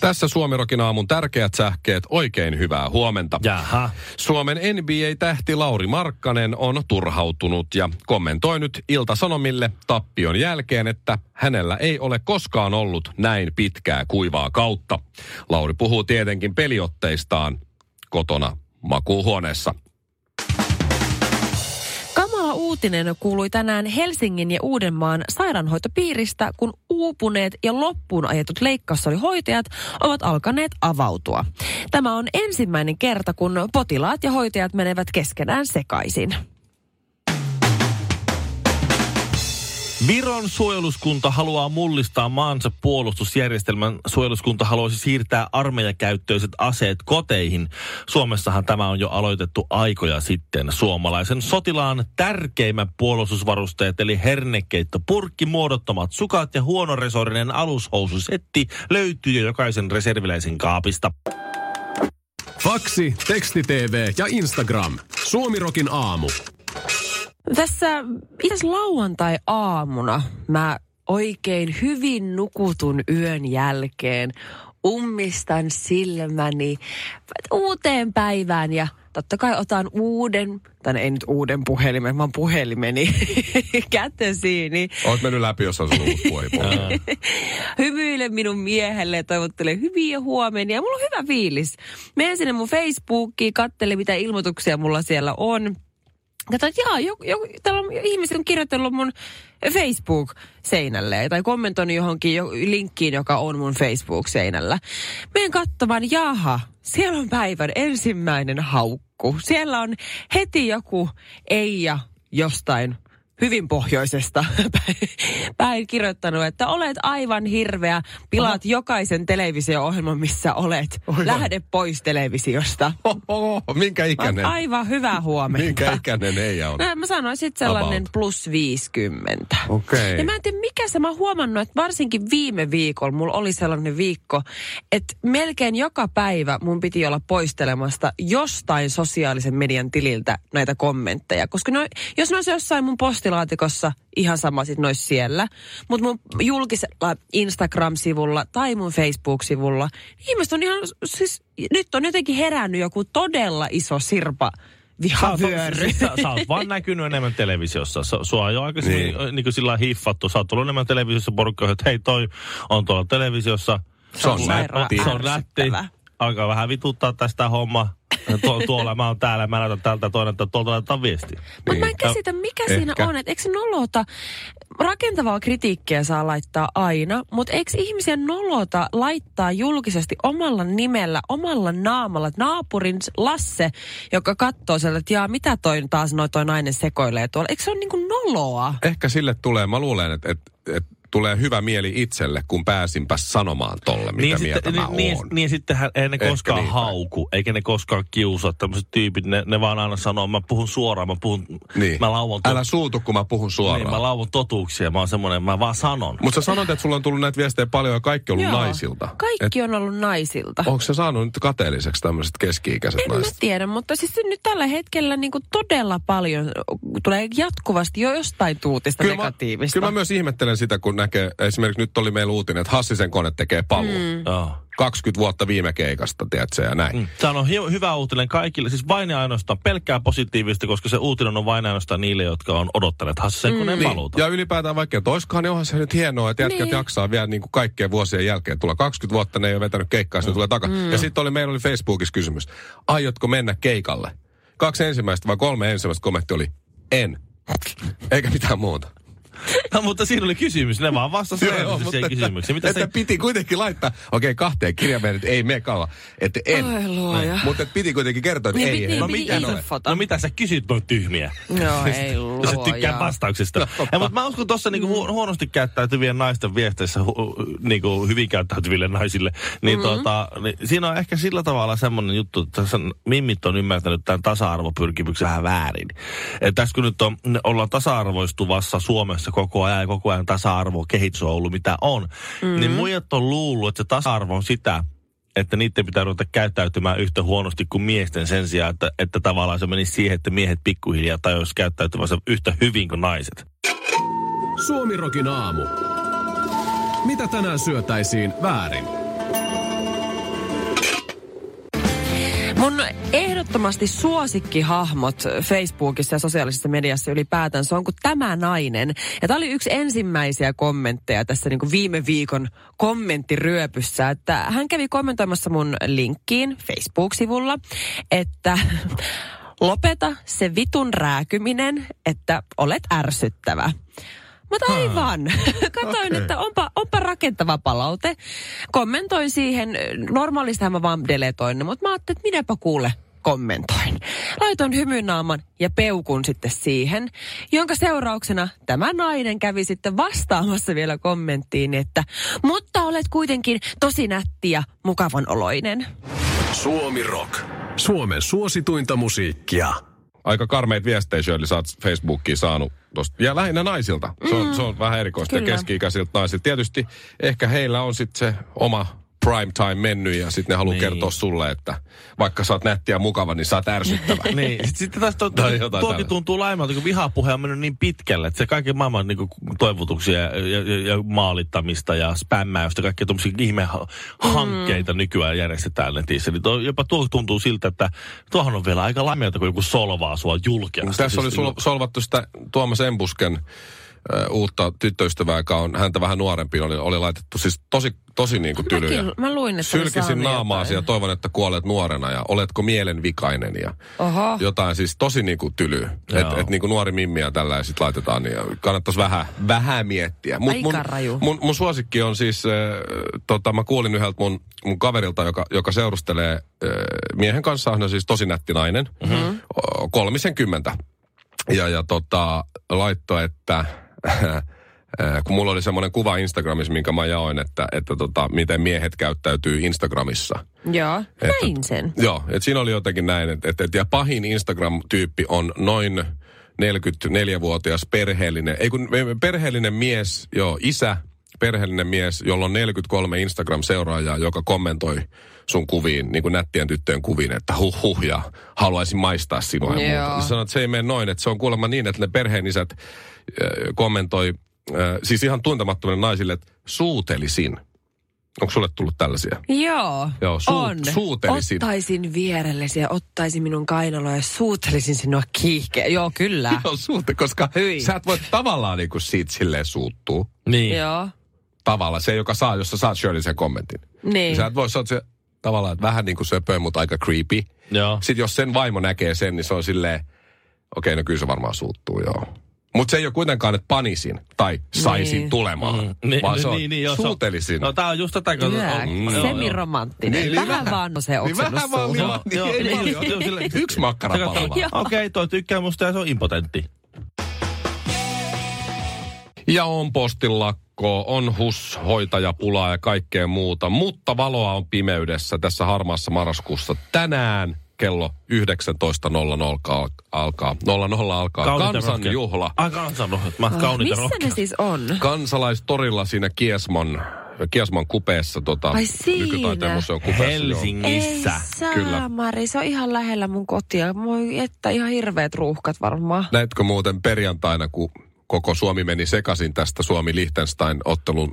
Tässä Suomi-Rokin aamun tärkeät sähkeet. Oikein hyvää huomenta. Jaha. Suomen NBA-tähti Lauri Markkanen on turhautunut ja kommentoi nyt Ilta-Sanomille tappion jälkeen, että hänellä ei ole koskaan ollut näin pitkää kuivaa kautta. Lauri puhuu tietenkin peliotteistaan kotona makuuhuoneessa. Uutinen kuului tänään Helsingin ja Uudenmaan sairaanhoitopiiristä, kun uupuneet ja loppuun ajetut leikkaussalihoitajat ovat alkaneet avautua. Tämä on ensimmäinen kerta, kun potilaat ja hoitajat menevät keskenään sekaisin. Viron suojeluskunta haluaa mullistaa maansa puolustusjärjestelmän. Suojeluskunta haluaisi siirtää armeijakäyttöiset aseet koteihin. Suomessahan tämä on jo aloitettu aikoja sitten. Suomalaisen sotilaan tärkeimmät puolustusvarusteet, eli hernekeittopurkki, muodottomat sukat ja huonoresorinen alushoususetti löytyy jo jokaisen reserviläisen kaapista. Faksi, teksti-tv ja Instagram. Suomi-Rokin aamu. Tässä itse lauantai-aamuna mä oikein hyvin nukutun yön jälkeen ummistan silmäni uuteen päivään ja totta kai otan puhelimeni kätesiini. Oot mennyt läpi, jos on sun uusi puhelimeni. Hymyile minun miehelle ja toivottele hyviä huomenia. Mulla on hyvä fiilis. Menen sinne mun Facebookiin, katsele mitä ilmoituksia mulla siellä on. Katsotaan, että täällä on ihmiset on kirjoitellut mun Facebook-seinälle tai kommentoinut johonkin linkkiin, joka on mun Facebook-seinällä. Menen katsomaan, jaha, siellä on päivän ensimmäinen haukku. Siellä on heti joku Eija jostain hyvin pohjoisesta päin kirjoittanut, että olet aivan hirveä, pilaat jokaisen televisio-ohjelman, missä olet. Oivan. Lähde pois televisiosta. Minkä ikäinen? Aivan hyvä huomenta. Minkä ikäinen Eija on? No, mä sanoisin, että sellainen +50. Okei. Ja mä en tiedä mikä se, mä oon huomannut, että varsinkin viime viikolla mulla oli sellainen viikko, että melkein joka päivä mun piti olla poistelemasta jostain sosiaalisen median tililtä näitä kommentteja, koska jos ne olisi jossain mun postilla, laatikossa ihan sama sitten nois siellä. Mutta mun julkisella Instagram-sivulla tai mun Facebook-sivulla ihmiset on ihan, siis nyt on jotenkin herännyt joku todella iso sirpa vihavyöry. Sä oot vaan näkynyt enemmän televisiossa. Sua on jo aikaisemmin niin sillä hiffattu. Sä oot tullut enemmän televisiossa porukkaan, että hei toi on tuolla televisiossa. Se on nätti. Alkaa vähän vituttaa tästä hommaa. Tuolla mä oon täällä, mä näytän tältä toinen, että tuolta laitetaan viesti. Mutta mä en käsitä, mikä siinä on, että eikö se nolota, rakentavaa kritiikkiä saa laittaa aina, mutta eikö ihmisiä nolota laittaa julkisesti omalla nimellä, omalla naamalla, naapurin Lasse, joka katsoo sieltä, että jaa, mitä toi taas toi nainen sekoilee tuolla, eikö se ole niinku noloa? Ehkä sille tulee, mä luulen, että tulee hyvä mieli itselle, kun pääsinpä sanomaan tolle, mitä mieltä mä oon. Niin sittenhän ei ne koskaan ehkä hauku, eikä ne koskaan kiusaa. Tämmöiset tyypit, ne vaan aina sanoo, mä puhun suoraan, älä suutu, kun mä puhun suoraan. Niin, mä lauon totuuksia, mä oon semmoinen, mä vaan sanon. Mutta sä sanoit, että sulla on tullut näitä viestejä paljon ja kaikki on ollut naisilta. On ollut naisilta. Onko sä saanut nyt kateelliseksi tämmöiset keski-ikäiset naiset? En mä tiedä, mutta siis nyt tällä hetkellä niin kuin todella paljon tulee jatkuvasti jo jostain tuutista negatiivista. Kyllä mä myös ihmettelen sitä, kun näkee, esimerkiksi nyt oli meillä uutinen, että Hassisen kone tekee paluun. 20 vuotta viime keikasta, tiedätkö, ja näin. Tämä on hyvä uutinen kaikille, siis vain ja ainoastaan pelkkää positiivista, koska se uutinen on vain ainoastaan niille, jotka on odottaneet Hassisen koneen paluuta. Ja ylipäätään vaikka, että olisikohan, niin onhan se nyt hienoa, että jätkät jaksaa vielä niin kuin kaikkien vuosien jälkeen tulla. 20 vuotta ne ei ole vetänyt keikkaa, se tulee takaa. Ja sitten meillä oli Facebookissa kysymys, aiotko mennä keikalle? 2 ensimmäistä vai 3 ensimmäistä kommentti oli, en. Eikä mitään muuta. No mutta siinä oli kysymys, ne vaan vastasi siihen kysymykseen. Että se piti kuitenkin laittaa, okei, kahteen kirjaimeen, ei mene kauan, että en. Ai luoja. Mutta piti kuitenkin kertoa, että ei. No mitä sä kysyt, voi tyhmiä. No ei luoja. Sä tykkää vastauksesta. Mutta mä uskon tuossa huonosti käyttäytyvien naisten viesteissä hyvin käyttäytyville naisille, niin siinä on ehkä sillä tavalla semmoinen juttu, että mimmit on ymmärtänyt tämän tasa-arvopyrkimyksen vähän väärin. Tässä kun nyt ollaan tasa-arvoistuvassa Suomessa koko ajan tasa-arvo kehitys on ollut mitä on, niin muijat on luullut, että se tasa-arvo on sitä, että niiden pitää ruveta käyttäytymään yhtä huonosti kuin miesten sen sijaan, että tavallaan se menisi siihen, että miehet pikkuhiljaa tajuisivat käyttäytyvänsä yhtä hyvin kuin naiset. Suomi-Rokin aamu. Mitä tänään syötäisiin väärin? Mun ehdottomasti suosikkihahmot Facebookissa ja sosiaalisessa mediassa ylipäätään se on kuin tämä nainen. Ja tää oli yksi ensimmäisiä kommentteja tässä niin kuin viime viikon kommenttiryöpyssä, että hän kävi kommentoimassa mun linkkiin Facebook-sivulla, että lopeta se vitun rääkyminen, että olet ärsyttävä. Mutta aivan. Katoin, että onpa rakentava palaute. Kommentoin siihen. Normaalistahan mä vaan deletoin ne, mutta mä ajattelin, että minäpä kuule kommentoin. Laitoin hymynaaman ja peukun sitten siihen, jonka seurauksena tämä nainen kävi sitten vastaamassa vielä kommenttiin, että mutta olet kuitenkin tosi nätti ja mukavan oloinen. Suomi Rock. Suomen suosituinta musiikkia. Aika karmeet viestejä, Shirley, sä oot Facebookiin saanut tosta. Ja lähinnä naisilta. Se on vähän erikoista keski-ikäisiltä naisilta. Tietysti ehkä heillä on sitten se oma prime time mennyt ja sitten ne haluaa kertoa sulle, että vaikka sä oot nätti ja mukava, niin sä oot ärsyttävä. Niin. Sitten taas tuokin tuntuu laimalta, kun vihapuhe on mennyt niin pitkälle, että se kaiken maailman niin toivotuksia ja maalittamista ja spämmäystä, kaikkia tuommoisia ihmehankkeita nykyään järjestetään netissä. Niin jopa tuo tuntuu siltä, että tuohan on vielä aika laimalta, kun joku solvaa sua julkeasti. Tässä oli solvattu sitä Tuomas Embusken uutta tyttöystävää, joka on häntä vähän nuorempi, oli laitettu siis tosi niin kuin tylyjä. Mä luin, että sylkisin naamaasi ja toivon, että kuolet nuorena ja oletko mielenvikainen ja jotain siis tosi niin kuin tylyä. Et niin kuin nuori mimmi ja tällä ja sit laitetaan niin ja kannattaisi vähän miettiä. Mun suosikki on siis, mä kuulin yhdeltä mun kaverilta, joka seurustelee miehen kanssa, hän on siis tosi nätti nainen, 30. Ja laittoi, että kun mulla oli semmoinen kuva Instagramissa, minkä mä jaoin, että miten miehet käyttäytyy Instagramissa. Joo, näin sen. Joo, että siinä oli jotenkin näin, että ja pahin Instagram-tyyppi on noin 44-vuotias perheellinen mies, jolla on 43 Instagram-seuraajaa, joka kommentoi sun kuviin, niin kuin nättien tyttöjen kuviin, että huh, ja haluaisin maistaa sinua ja muuta. Niin sanoit, että se ei mene noin, että se on kuulemma niin, että ne perheenisät kommentoi, siis ihan tuntemattomille naisille, että suutelisin. Onko sulle tullut tällaisia? Joo, on. Suutelisin. Ottaisin vierellesi ja ottaisin minun kainaloa ja suutelisin sinua kiihkeä. Joo, kyllä. Joo, koska sä et voi tavallaan niin kuin siitä silleen suuttuu. Niin. Joo. Tavallaan se, joka saa, jos sä saat Shirley sen kommentin. Niin. Sä et voi, sä se tavallaan, että vähän niin kuin söpö, mutta aika creepy. Joo. Sitten jos sen vaimo näkee sen, niin se on silleen, okei, no kyllä se varmaan suuttuu, joo. Mutta se ei ole kuitenkaan, että panisin tai saisin tulemaan, vaan se on suutelisin. No tää on just tätä. Semiromanttinen. Vähän vaan on se oksennussuu. Vähän vaan on yksi makkarapalava. Okei, toi tykkää musta ja se on impotentti. Ja on postilakko, on HUS, hoitajapulaa ja kaikkea muuta, mutta valoa on pimeydessä tässä harmaassa marraskuussa tänään. Kello 19.00 alkaa kansanjuhla. Missä ne siis on? Kansalaistorilla siinä Kiasman kupeessa, nykytaiteen museon kupeessa. Helsingissä. Kyllä. Mari, se on ihan lähellä mun kotia. Moi, että ihan hirveät ruuhkat varmaan. Näetkö muuten perjantaina, kun koko Suomi meni sekaisin tästä Suomi-Liechtenstein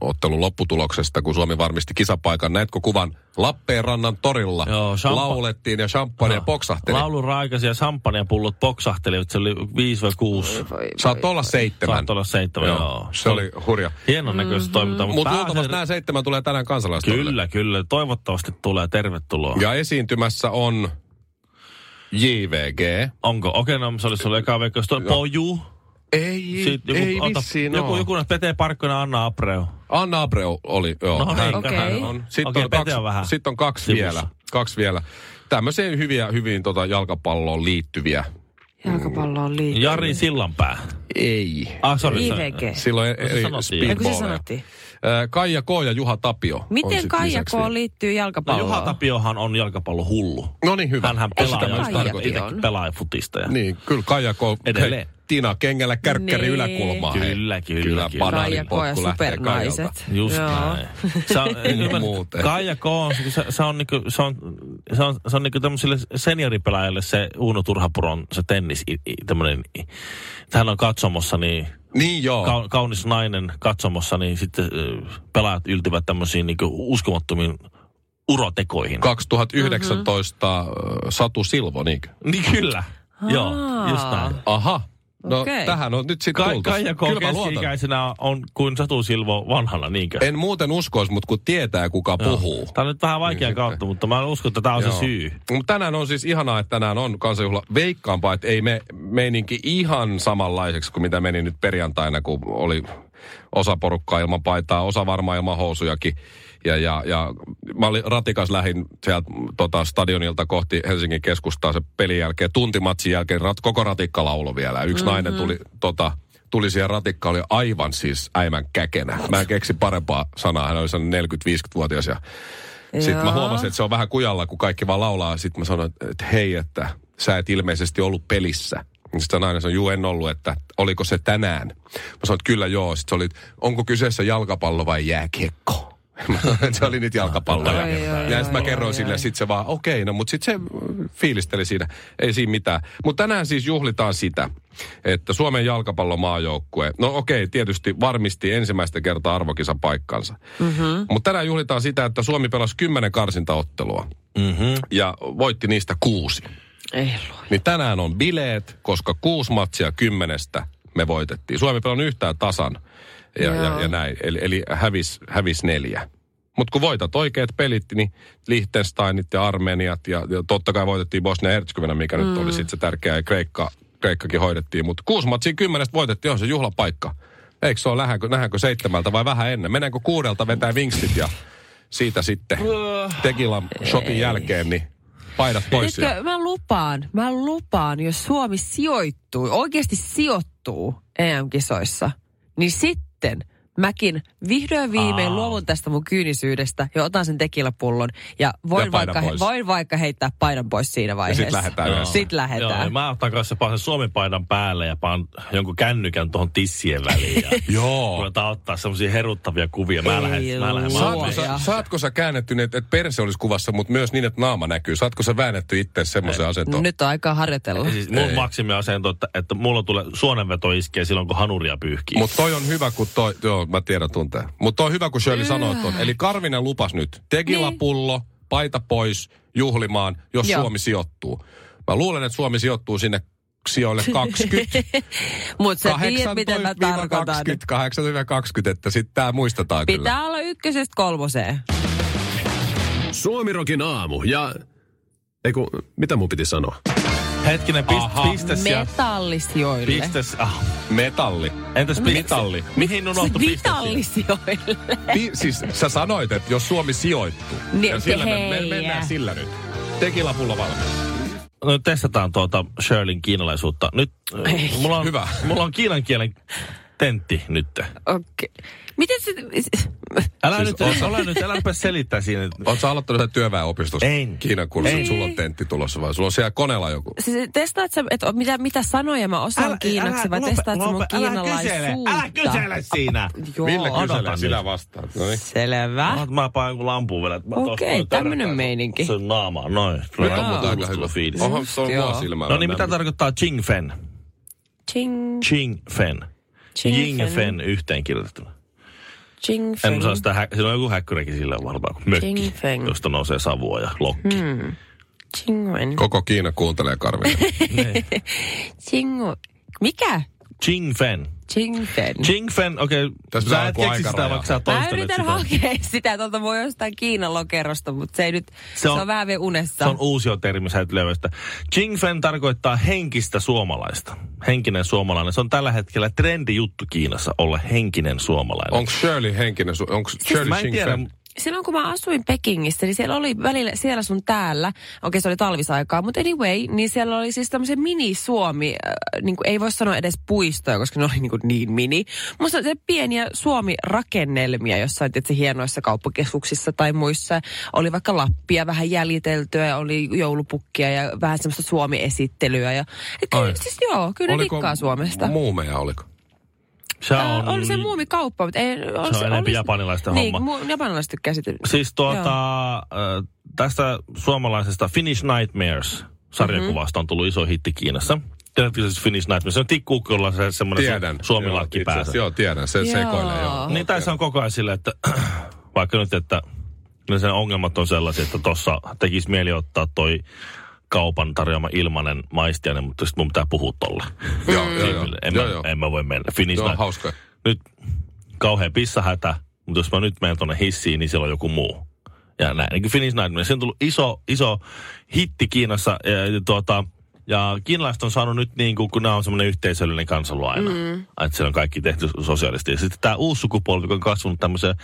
ottelun lopputuloksesta, kun Suomi varmisti kisapaikan. Näetkö kuvan Lappeenrannan torilla? Joo, laulettiin ja champagnea poksahteli. Lauluraikaisia champagnepullot poksahtelivat. Se oli 5 vai 6. Saatto olla 7. Saatto olla 7, joo. Se oli hurja. Hienon näköistä toimintaa. Mutta luultavasti nämä 7 tulee tänään kansalaistorille. Kyllä. Toivottavasti tulee. Tervetuloa. Ja esiintymässä on JVG. Onko? Okei, no se oli eka viikko. Poju. Ei vissiin ole. Joku Pete Parkkonen, Anna Abreu. Anna Abreu oli, joo. No hei, okay. Sitten on kaksi sivussa vielä. Kaksi vielä. Tämmöisiä hyviin jalkapalloon liittyviä. Jalkapalloon liittyviä. Jari Sillanpää. Ei. JVG. Silloin eri spinballeja. Kaija Koo ja Juha Tapio. Miten Kaija Koo liittyy jalkapalloon? No, Juha Tapiohan on jalkapallohullu. No niin, hyvä. Hänhän pelaa futista. Ja niin, kyllä Kaija Koo. Edelleen. Tiina Kengälä kärkkäri niin yläkulmaa. Kyllä. Kaija Koo ja supernaiset. Just näin. Kaija Koo, se on niinku tämmöiselle senioripelaajalle se Uuno Turhapuron se tennis tämmöinen. Hän on katsomossa niin. Niin joo. Kaunis nainen katsomossa, niin sitten pelaajat yltyvät tämmöisiin niin uskomattomiin urotekoihin. 2019 Satu Silvo, niinkö? Niin kyllä. Joo, just näin. Aha. No tähän on nyt sitten tultu. Kaija Koo keski-ikäisenä on kuin Satu Silvo vanhana, niinkö? En muuten uskoisi, mutta kun tietää, kuka puhuu. Tämä on nyt vähän vaikea niin kautta, mutta mä uskon, että tämä on se syy. Tänään on siis ihanaa, että tänään on kansanjuhla. Veikkaanpa, että ei meininki ihan samanlaiseksi kuin mitä meni nyt perjantaina, kun oli osa porukkaa ilman paitaa, osa varmaan ilman housujakin. Ja mä olin ratikas, lähin sieltä stadionilta kohti Helsingin keskustaa se pelin jälkeen, tuntimatsin jälkeen koko ratikka laulu vielä. Yksi nainen tuli siihen ratikkaan, oli aivan siis äimän käkenä. Mä en keksi parempaa sanaa, hän oli sellainen 40-50-vuotias ja sitten mä huomasin, että se on vähän kujalla, kun kaikki vaan laulaa. Sitten mä sanoin, että hei, että sä et ilmeisesti ollut pelissä. Sitten nainen sanoi, juu en ollut, että oliko se tänään. Mä sanoin, että kyllä joo. Sitten se oli, onko kyseessä jalkapallo vai jääkiekko? Se oli nyt jalkapalloja. Ja sitten mä kerroin sille, sit se vaan, okei, no mutta sitten se fiilisteli siinä, ei siinä mitään. Mutta tänään siis juhlitaan sitä, että Suomen jalkapallomaajoukkue, no okei, tietysti varmisti ensimmäistä kertaa arvokisapaikkansa. Mm-hmm. Mutta tänään juhlitaan sitä, että Suomi pelasi 10 karsintaottelua ja voitti niistä 6. Ei luoja. Niin tänään on bileet, koska 6 matsia 10 me voitettiin. Suomi pelasi yhtään tasan. Ja näin. Eli hävis 4. Mutta kun voitat oikeat pelit, niin Liechtensteinit ja Armeniat, ja totta kai voitettiin Bosnia-Hertsegovina, mikä nyt oli sitten se tärkeä, ja Kreikkakin hoidettiin. Mutta 6 matsia 10 voitettiin, on se juhlapaikka. Eikö se ole, nähdäänkö 7 vai vähän ennen? Mennäänkö 6 vetää vinksit, ja siitä sitten tekilan shotin jälkeen, niin paidat pois. Nytkö, mä lupaan, jos Suomi sijoittuu, oikeasti sijoittuu EM-kisoissa, niin sitten mäkin vihdoin viimein luovun tästä mun kyynisyydestä ja otan sen tekilapullon ja voin vaikka heittää paidan pois siinä vaiheessa. Ja sit lähetään. Joo, mä otan kanssa sen Suomen paidan päälle ja paan jonkun kännykän tuohon tissien väliin. Joo. Voidaan ottaa semmosia heruttavia kuvia. Mä lähden. Saatko sä käännetty, että perse olisi kuvassa, mutta myös niin, että naama näkyy? Saatko sä väännetty itse semmoisen asentoon? Nyt on aikaa harjoitella. Siis mun maksimiasento, että mulla tulee suonenveto iskee silloin, kun hanuria pyyhkii. Mutta toi on hyvä, kun toi... Joo, mä tiedän tuntee. Mutta on hyvä, kun Shirley sanoo ton. Eli Karvinen lupas nyt. Tekilapullo, paita pois, juhlimaan, jos Suomi sijoittuu. Mä luulen, että Suomi sijoittuu sinne sijoille 20. Mutta sä tiedät, miten mä tarkoitan. 18-20, että sit tää muistetaan kyllä. Pitää olla 1-3. Suomi-Rokin aamu ja... Eiku, mitä mun piti sanoa? Hetkinen, pistes ja... Metallisijoille. Metalli. Entäs metalli? Mihin unohtui pistes? Vitallisijoille. Siis sä sanoit, että jos Suomi sijoittuu. Ja sillä me mennään sillä nyt. Tekilapulla valmiina. No testataan Shirleyn kiinalaisuutta. Nyt mulla on kiinan kielen tentti nyt. Okei. Miten se... Älä rupea selittää siinä. Oletko sä aloittanut sen työväenopistossa? En. Kiinan kurssin, sulla on tentti tulossa vai? Sulla on siellä koneella joku. Siis testaat sä, että mitä sanoja mä osaan kiinaksi vai testaat sä mun kiinalaisuutta? Älä kysele siinä! Ville kyselee, sinä vastaat. Noniin. Selvä. Mä paan joku lampuun vielä. Okei, tämmönen meininki. Se on naamaa, noin. Nyt on muuta aika hyvä fiilis. Oho, se on mua silmällä. No niin, mitä tarkoittaa Qingfen? Qingfen. Qingfen yhteenkirjoitettuna. Qingfen. En osaa sitä, sillä on joku häkkyräkin silleen varmaan kuin mökki, Qingfen, josta nousee savua ja lokki. Qingfen. Koko Kiina kuuntelee Karvinen. Mikä? Qingfen. Qingfen. Qingfen, okei. Okay. Sä et keksi sitä, vaikka sä oot toistanut sitä. Mä yritän hakea sitä, tuolta voi jostain Kiinan lokerosta, mutta se ei nyt, se on vähän vielä unessa. Se on uusio termi, sä et löydä sitä. Qingfen tarkoittaa henkistä suomalaista. Henkinen suomalainen. Se on tällä hetkellä trendijuttu Kiinassa olla henkinen suomalainen. Onko Shirley henkinen suomalainen? Onko Shirley Qingfen? Silloin kun mä asuin Pekingissä, niin siellä oli välillä siellä sun täällä, oikein se oli talvisaikaa, mutta anyway, niin siellä oli siis tämmöisen mini-Suomi, niin kuin ei voi sanoa edes puistoja, koska ne oli niin mini. Musta oli pieniä Suomi-rakennelmia jossain tietysti hienoissa kauppakeskuksissa tai muissa. Oli vaikka Lappia vähän jäljiteltyä ja oli joulupukkia ja vähän semmoista Suomi-esittelyä. Ja, kyllä, siis joo, kyllä ne dikkaa Suomesta. Oliko muumeja, oliko? Oli se muumikauppa, mutta ei... Se on enemmän japanilaista homma. Niin, japanilaiset tykkää sitä. Siis tästä suomalaisesta Finnish Nightmares-sarjakuvasta on tullut iso hitti Kiinassa. Siis Finnish Nightmares, se on tikkuukolla semmoinen suomilakki päässä. Joo, tiedän, se sekoilee jo. Niin tässä on koko ajan sille, että vaikka nyt, että sen ongelmat on sellaisia, että tossa tekisi mieli ottaa toi... kaupan tarjoama ilmanen maistiainen, mutta sitten mun pitää puhua tolle. En mä voi mennä. Finnish Night. Hauska. Nyt kauhean pissahätä, mutta jos mä nyt menen tonne hissiin, niin siellä on joku muu. Ja näin. Niin kuin Finnish Night. Se on tullut iso hitti Kiinassa. Ja kiinalaiset on saanut nyt niin kuin, kun nämä on semmoinen yhteisöllinen kansanlaina. Että siellä on kaikki tehty sosiaalisesti. Ja sitten tämä uusi sukupolvi, joka on kasvanut tämmöiseen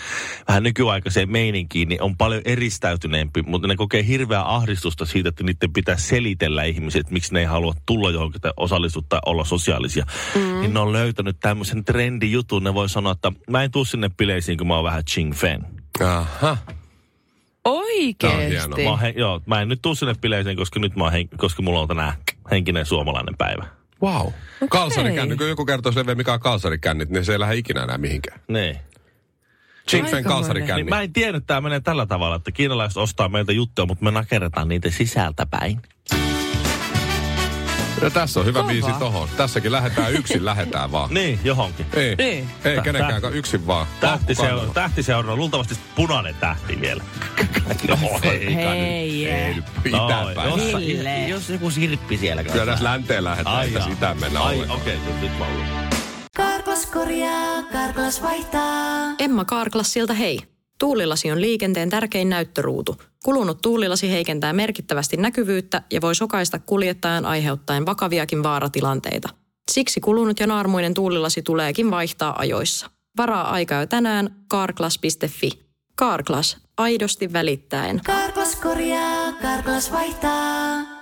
vähän nykyaikaiseen meininkiin, niin on paljon eristäytyneempi. Mutta ne kokee hirveää ahdistusta siitä, että niiden pitää selitellä ihmisiä, että miksi ne ei halua tulla johonkin tai osallistua tai olla sosiaalisia. Niin ne on löytänyt tämmöisen trendijutun. Ne voi sanoa, että mä en tuu sinne bileisiin, kun mä oon vähän Qingfen. Aha. Oikeesti? Mä en nyt tuu sinne bileisiin, koska nyt koska mulla on tänään henkinen suomalainen päivä. Wow. Okay. Kalsarikännit, kun joku kertoo sille, mikä on kalsarikännit, niin se ei lähde ikinä enää mihinkään. Niin. Qingfen kalsarikännit. Mä en tiedä, että tää menee tällä tavalla, että kiinalaiset ostaa meiltä juttuja, mutta me nakerretaan niitä sisältä päin. Ja tässä on hyvä biisi tohon. Tässäkin lähetään vaan. Niin, johonkin. Ei. Ei kenenkään yksin vaan. Tähtiseura, luultavasti punainen tähti vielä. Jos joku sirppi siellä. Kyllä tässä länteen lähetään, että sitä mennä ollenkaan. Okei, nyt mä olin. Karklas korjaa, Karklas vaihtaa. Emma Karklassilta hei. Tuulilasi on liikenteen tärkein näyttöruutu. Kulunut tuulilasi heikentää merkittävästi näkyvyyttä ja voi sokaista kuljettajan aiheuttaen vakaviakin vaaratilanteita. Siksi kulunut ja naarmuinen tuulilasi tuleekin vaihtaa ajoissa. Varaa aika jo tänään karklas.fi. Karklas, aidosti välittäen. Karklas korjaa, Karklas vaihtaa.